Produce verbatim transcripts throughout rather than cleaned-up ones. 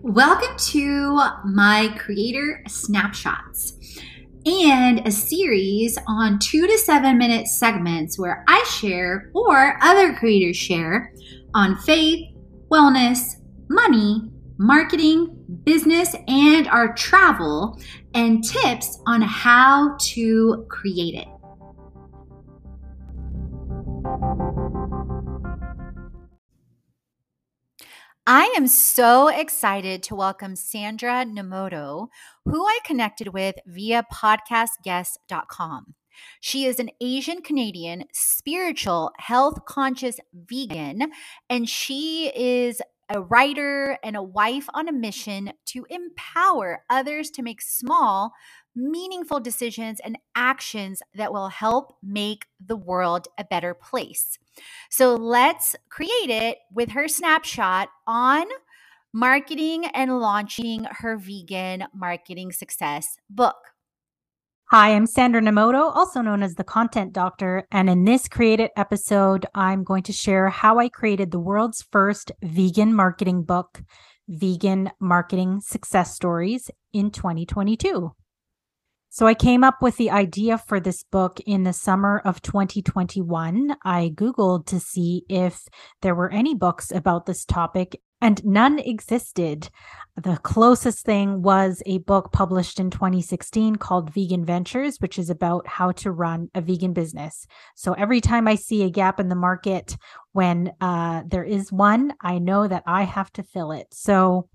Welcome to my Creator Snapshots and a series on two to seven minute segments where I share or other creators share on faith, wellness, money, marketing, business, and our travel, and tips on how to create it. I am so excited to welcome Sandra Nomoto, who I connected with via podcast guest dot com. She is an Asian Canadian, spiritual, health-conscious vegan, and she is a writer and a wife on a mission to empower others to make small, meaningful decisions and actions that will help make the world a better place. So let's create it with her snapshot on marketing and launching her Vegan Marketing Success book. Hi, I'm Sandra Nomoto, also known as The Content Doctor, and in this Create It episode, I'm going to share how I created the world's first vegan marketing book, Vegan Marketing Success Stories, in twenty twenty-two. So I came up with the idea for this book in the summer of twenty twenty-one. I Googled to see if there were any books about this topic, and none existed. The closest thing was a book published in twenty sixteen called Vegan Ventures, which is about how to run a vegan business. So every time I see a gap in the market when uh, there is one, I know that I have to fill it. So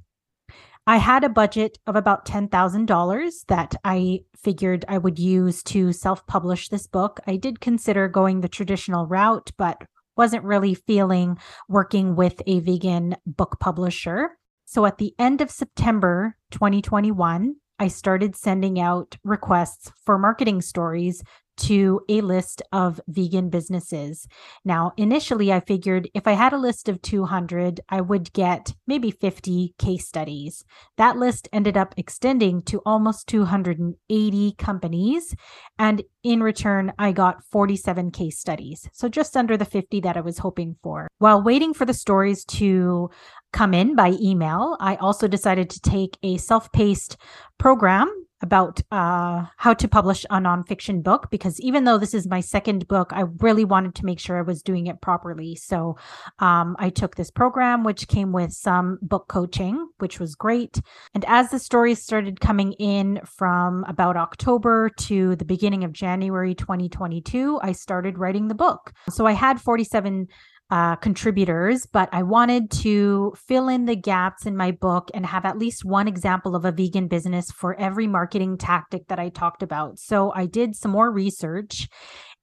I had a budget of about ten thousand dollars that I figured I would use to self-publish this book. I did consider going the traditional route, but wasn't really feeling working with a vegan book publisher. So at the end of September twenty twenty-one, I started sending out requests for marketing stories to a list of vegan businesses. Now, initially, I figured if I had a list of two hundred, I would get maybe fifty case studies. That list ended up extending to almost two hundred eighty companies. And in return, I got forty-seven case studies. So just under the fifty that I was hoping for. While waiting for the stories to come in by email, I also decided to take a self-paced program about uh, how to publish a nonfiction book, because even though this is my second book, I really wanted to make sure I was doing it properly. So um, I took this program, which came with some book coaching, which was great. And as the stories started coming in from about October to the beginning of January twenty twenty-two, I started writing the book. So I had forty-seven Uh, contributors, but I wanted to fill in the gaps in my book and have at least one example of a vegan business for every marketing tactic that I talked about. So I did some more research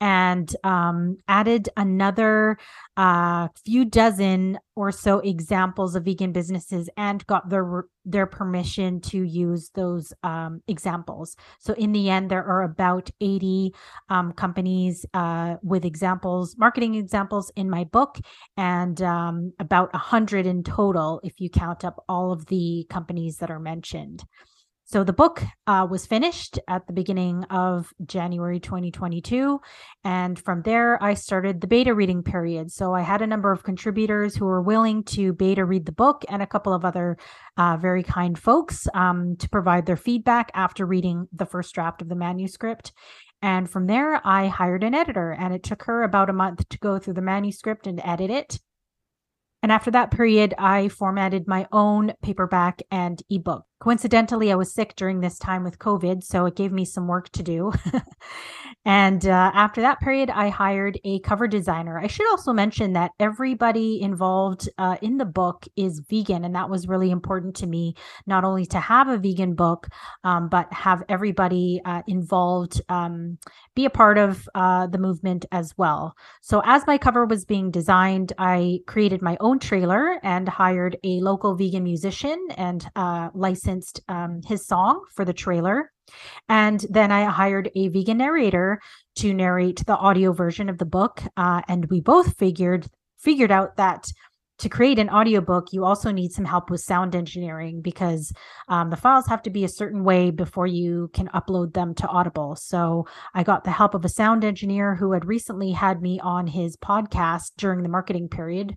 and um, added another uh, few dozen or so examples of vegan businesses and got their, their permission to use those um, examples. So in the end, there are about eighty um, companies uh, with examples, marketing examples in my book, and um, about one hundred in total if you count up all of the companies that are mentioned. So the book uh, was finished at the beginning of January twenty twenty-two, and from there I started the beta reading period. So I had a number of contributors who were willing to beta read the book and a couple of other uh, very kind folks um, to provide their feedback after reading the first draft of the manuscript. And from there, I hired an editor, and it took her about a month to go through the manuscript and edit it. And after that period, I formatted my own paperback and ebook. Coincidentally, I was sick during this time with COVID, so it gave me some work to do. And uh, after that period, I hired a cover designer. I should also mention that everybody involved uh, in the book is vegan, and that was really important to me, not only to have a vegan book, um, but have everybody uh, involved um, be a part of uh, the movement as well. So as my cover was being designed, I created my own trailer and hired a local vegan musician and uh, licensed um, his song for the trailer. And then I hired a vegan narrator to narrate the audio version of the book. Uh, and we both figured figured out that to create an audiobook, you also need some help with sound engineering, because um, the files have to be a certain way before you can upload them to Audible. So I got the help of a sound engineer who had recently had me on his podcast during the marketing period.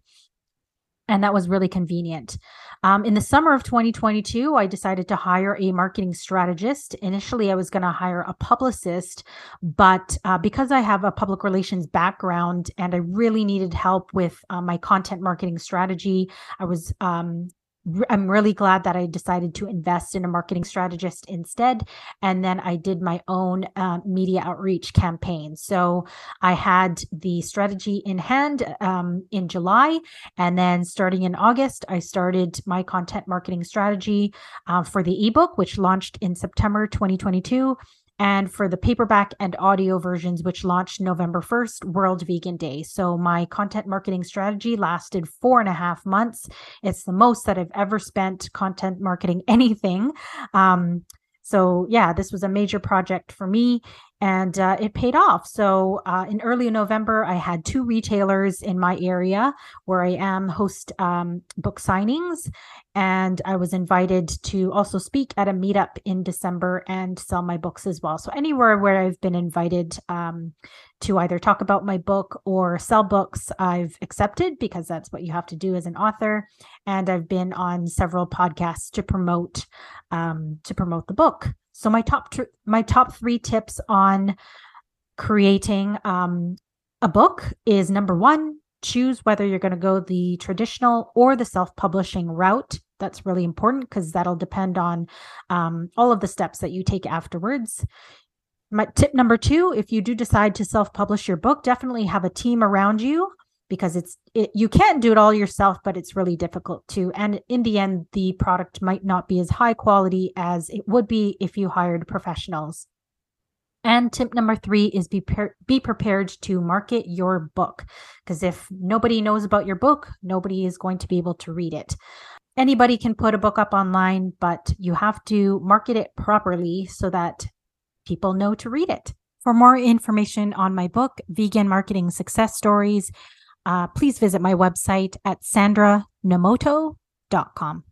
And that was really convenient. Um, in the summer of twenty twenty-two, I decided to hire a marketing strategist. Initially, I was going to hire a publicist, but uh, because I have a public relations background and I really needed help with uh, my content marketing strategy, I was um, re- I'm really glad that I decided to invest in a marketing strategist instead. And then I did my own uh, media outreach campaign. So I had the strategy in hand um, in July. And then starting in August, I started my content marketing strategy uh, for the ebook, which launched in September twenty twenty-two. And for the paperback and audio versions, which launched November first, World Vegan Day. So my content marketing strategy lasted four and a half months. It's the most that I've ever spent content marketing anything. Um, so yeah, this was a major project for me. And uh, it paid off. So uh, in early November, I had two retailers in my area where I am host um, book signings. And I was invited to also speak at a meetup in December and sell my books as well. So anywhere where I've been invited um, to either talk about my book or sell books, I've accepted, because that's what you have to do as an author. And I've been on several podcasts to promote um, to promote the book. So my top tr- my top three tips on creating um, a book is, number one, choose whether you're going to go the traditional or the self-publishing route. That's really important, because that'll depend on um, all of the steps that you take afterwards. My tip number two, if you do decide to self-publish your book, definitely have a team around you, because it's it, you can do it all yourself, but it's really difficult to. And in the end, the product might not be as high quality as it would be if you hired professionals. And tip number three is be per- be prepared to market your book, because if nobody knows about your book, nobody is going to be able to read it. Anybody can put a book up online, but you have to market it properly so that people know to read it. For more information on my book, Vegan Marketing Success Stories, Uh, please visit my website at sandra nomoto dot com.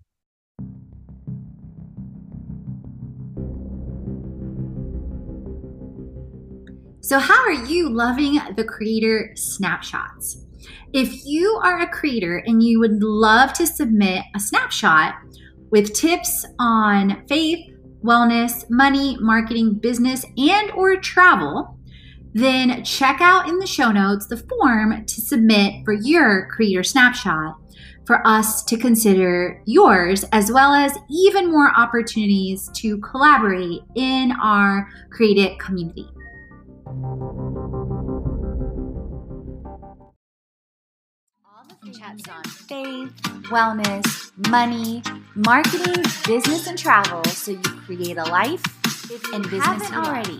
So, how are you loving the creator snapshots? If you are a creator and you would love to submit a snapshot with tips on faith, wellness, money, marketing, business, and or travel, then check out in the show notes the form to submit for your creator snapshot for us to consider yours, as well as even more opportunities to collaborate in our creative community. And chats on faith, wellness, money, marketing, business, and travel, so you create a life and business haven't already.